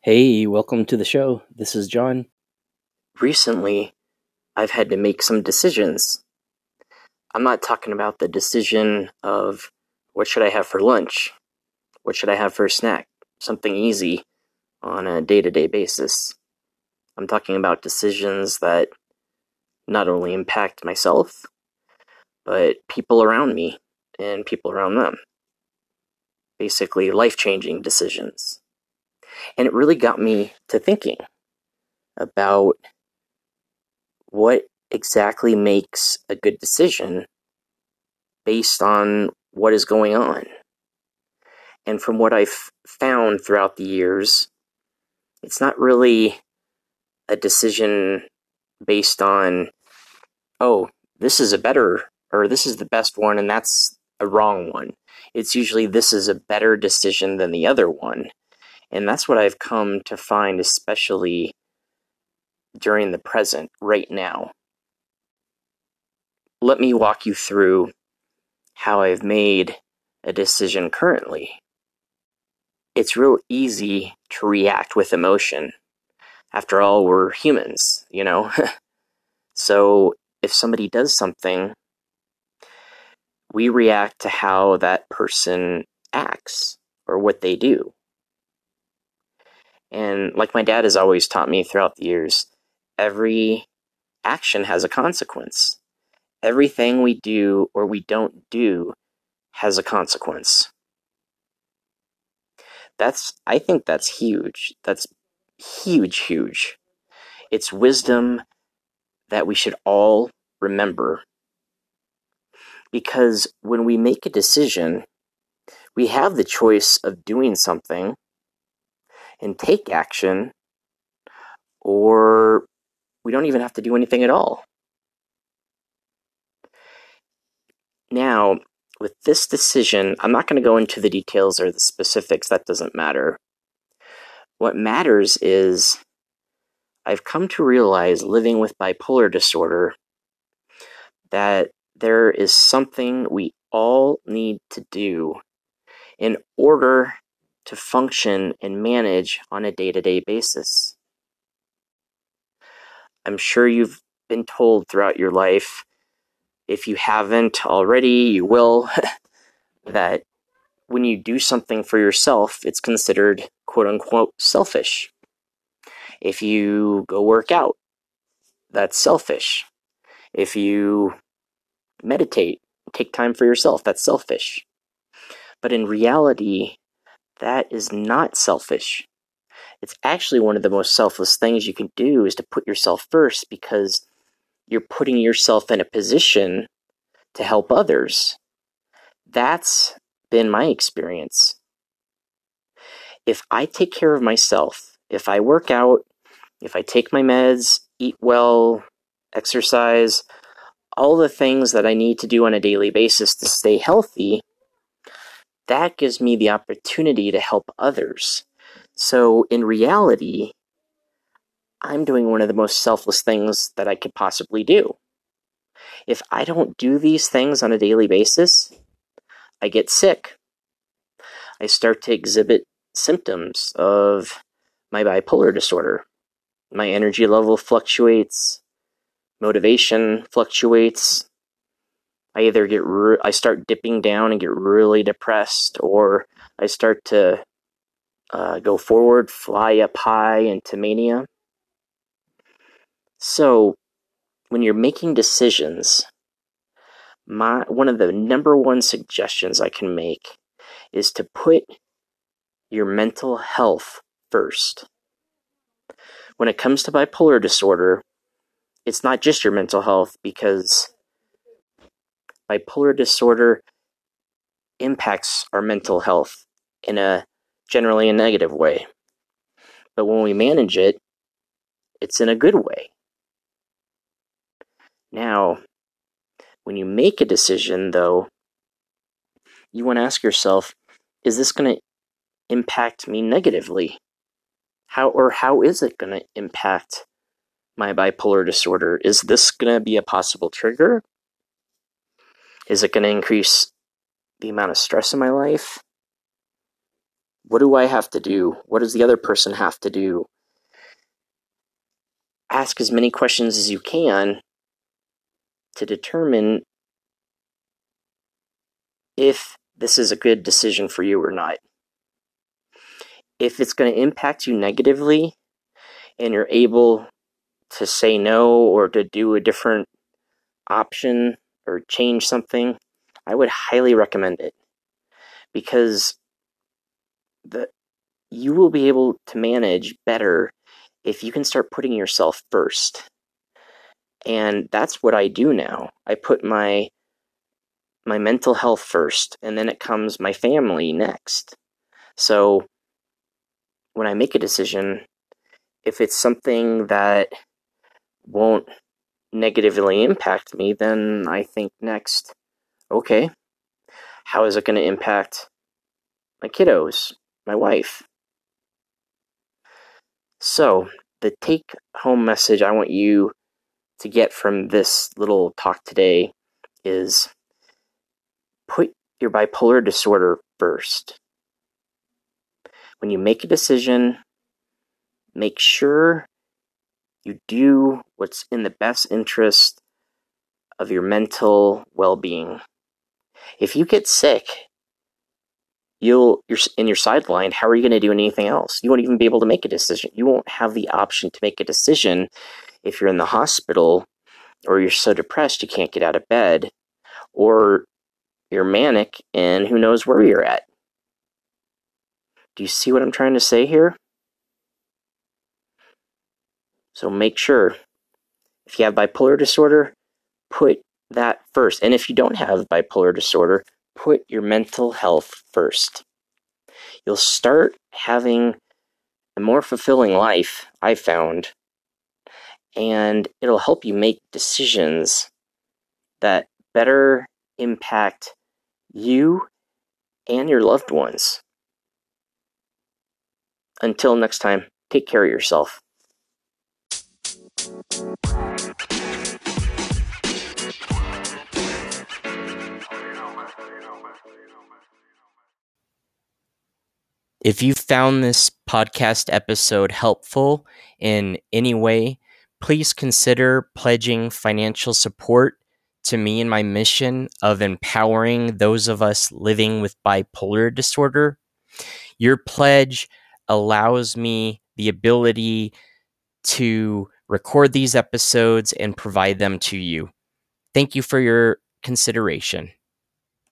Hey, welcome to the show. This is John. Recently, I've had to make some decisions. I'm not talking about the decision of what should I have for lunch? What should I have for a snack? Something easy on a day-to-day basis. I'm talking about decisions that not only impact myself, but people around me and people around them. Basically, life-changing decisions. And it really got me to thinking about what exactly makes a good decision based on what is going on. And from what I've found throughout the years, it's not really a decision based on, oh, this is a better, or this is the best one, and that's a wrong one. It's usually this is a better decision than the other one. And that's what I've come to find, especially during the present, right now. Let me walk you through how I've made a decision currently. It's real easy to react with emotion. After all, we're humans, you know? So if somebody does something, we react to how that person acts or what they do. And like my dad has always taught me throughout the years, every action has a consequence. Everything we do or we don't do has a consequence. I think that's huge. That's huge, huge. It's wisdom that we should all remember. Because when we make a decision, we have the choice of doing something and take action, or we don't even have to do anything at all. Now, with this decision, I'm not going to go into the details or the specifics. That doesn't matter. What matters is I've come to realize, living with bipolar disorder, that there is something we all need to do in order to function and manage on a day-to-day basis. I'm sure you've been told throughout your life, if you haven't already, you will, that when you do something for yourself, it's considered quote-unquote selfish. If you go work out, that's selfish. If you meditate, take time for yourself, that's selfish. But in reality, that is not selfish. It's actually one of the most selfless things you can do, is to put yourself first, because you're putting yourself in a position to help others. That's been my experience. If I take care of myself, if I work out, if I take my meds, eat well, exercise, all the things that I need to do on a daily basis to stay healthy, that gives me the opportunity to help others. So in reality, I'm doing one of the most selfless things that I could possibly do. If I don't do these things on a daily basis, I get sick. I start to exhibit symptoms of my bipolar disorder. My energy level fluctuates. Motivation fluctuates. I either I start dipping down and get really depressed, or I start to go forward, fly up high into mania. So when you're making decisions, one of the number one suggestions I can make is to put your mental health first. When it comes to bipolar disorder, it's not just your mental health, because bipolar disorder impacts our mental health in a generally a negative way. But when we manage it, it's in a good way. Now, when you make a decision, though, you want to ask yourself, is this going to impact me negatively? How is it going to impact my bipolar disorder? Is this going to be a possible trigger? Is it going to increase the amount of stress in my life? What do I have to do? What does the other person have to do? Ask as many questions as you can to determine if this is a good decision for you or not. If it's going to impact you negatively and you're able to say no or to do a different option or change something, I would highly recommend it, because you will be able to manage better if you can start putting yourself first. And that's what I do now. I put my mental health first, and then it comes my family next. So when I make a decision, if it's something that won't negatively impact me, then I think next, okay, how is it going to impact my kiddos, my wife? So the take-home message I want you to get from this little talk today is put your bipolar disorder first. When you make a decision, make sure you do what's in the best interest of your mental well-being. If you get sick, you're sidelined. How are you going to do anything else? You won't even be able to make a decision. You won't have the option to make a decision if you're in the hospital, or you're so depressed you can't get out of bed, or you're manic and who knows where you're at. Do you see what I'm trying to say here? So make sure, if you have bipolar disorder, put that first. And if you don't have bipolar disorder, put your mental health first. You'll start having a more fulfilling life, I found, and it'll help you make decisions that better impact you and your loved ones. Until next time, take care of yourself. If you found this podcast episode helpful in any way, please consider pledging financial support to me and my mission of empowering those of us living with bipolar disorder. Your pledge allows me the ability to record these episodes and provide them to you. Thank you for your consideration.